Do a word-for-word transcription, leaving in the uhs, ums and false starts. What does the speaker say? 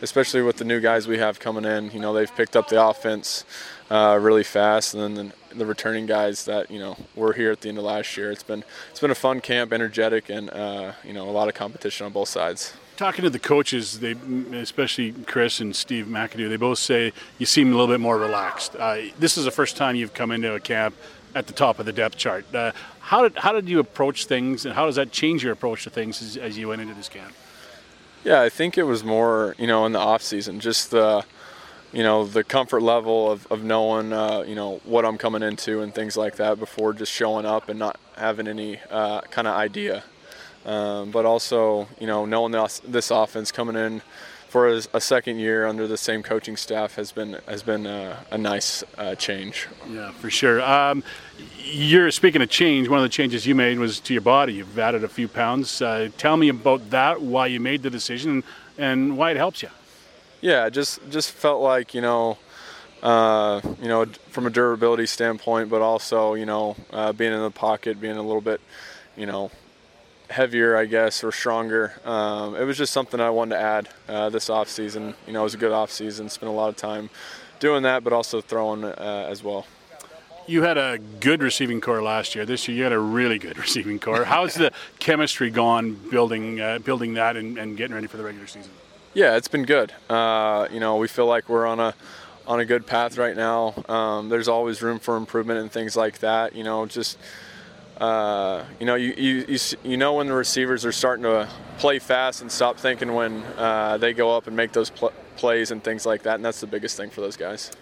Especially with the new guys we have coming in, you know, they've picked up the offense uh, really fast, and then the, the returning guys that, you know, were here at the end of last year. It's been it's been a fun camp, energetic, and uh, you know, a lot of competition on both sides. Talking to the coaches, they, especially Chris and Steve McAdoo, they both say you seem a little bit more relaxed. Uh, this is the first time you've come into a camp at the top of the depth chart. Uh, how did how did you approach things, and how does that change your approach to things as, as you went into this camp? Yeah, I think it was more, you know, in the off season, just the, you know, the comfort level of, of knowing, uh, you know, what I'm coming into and things like that before just showing up and not having any uh, kind of idea. Um, but also, you know, knowing this, this offense coming in for a, a second year under the same coaching staff has been has been a, a nice uh, change. Yeah, for sure. Um, you're speaking of change. One of the changes you made was to your body. You've added a few pounds. Uh, tell me about that. Why you made the decision and why it helps you. Yeah, just just felt like, you know, uh, you know, from a durability standpoint, but also, you know, uh, being in the pocket, being a little bit, you know, heavier, I guess, or stronger. Um, it was just something I wanted to add uh, this off season. You know, it was a good off season. Spent a lot of time doing that, but also throwing uh, as well. You had a good receiving core last year. This year, you had a really good receiving core. How's the chemistry gone, building, uh, building that, and, and getting ready for the regular season? Yeah, it's been good. Uh, you know, we feel like we're on a on a good path right now. Um, there's always room for improvement and things like that. You know, just. Uh, you know, you, you you you know when the receivers are starting to play fast and stop thinking when uh, they go up and make those pl- plays and things like that, and that's the biggest thing for those guys.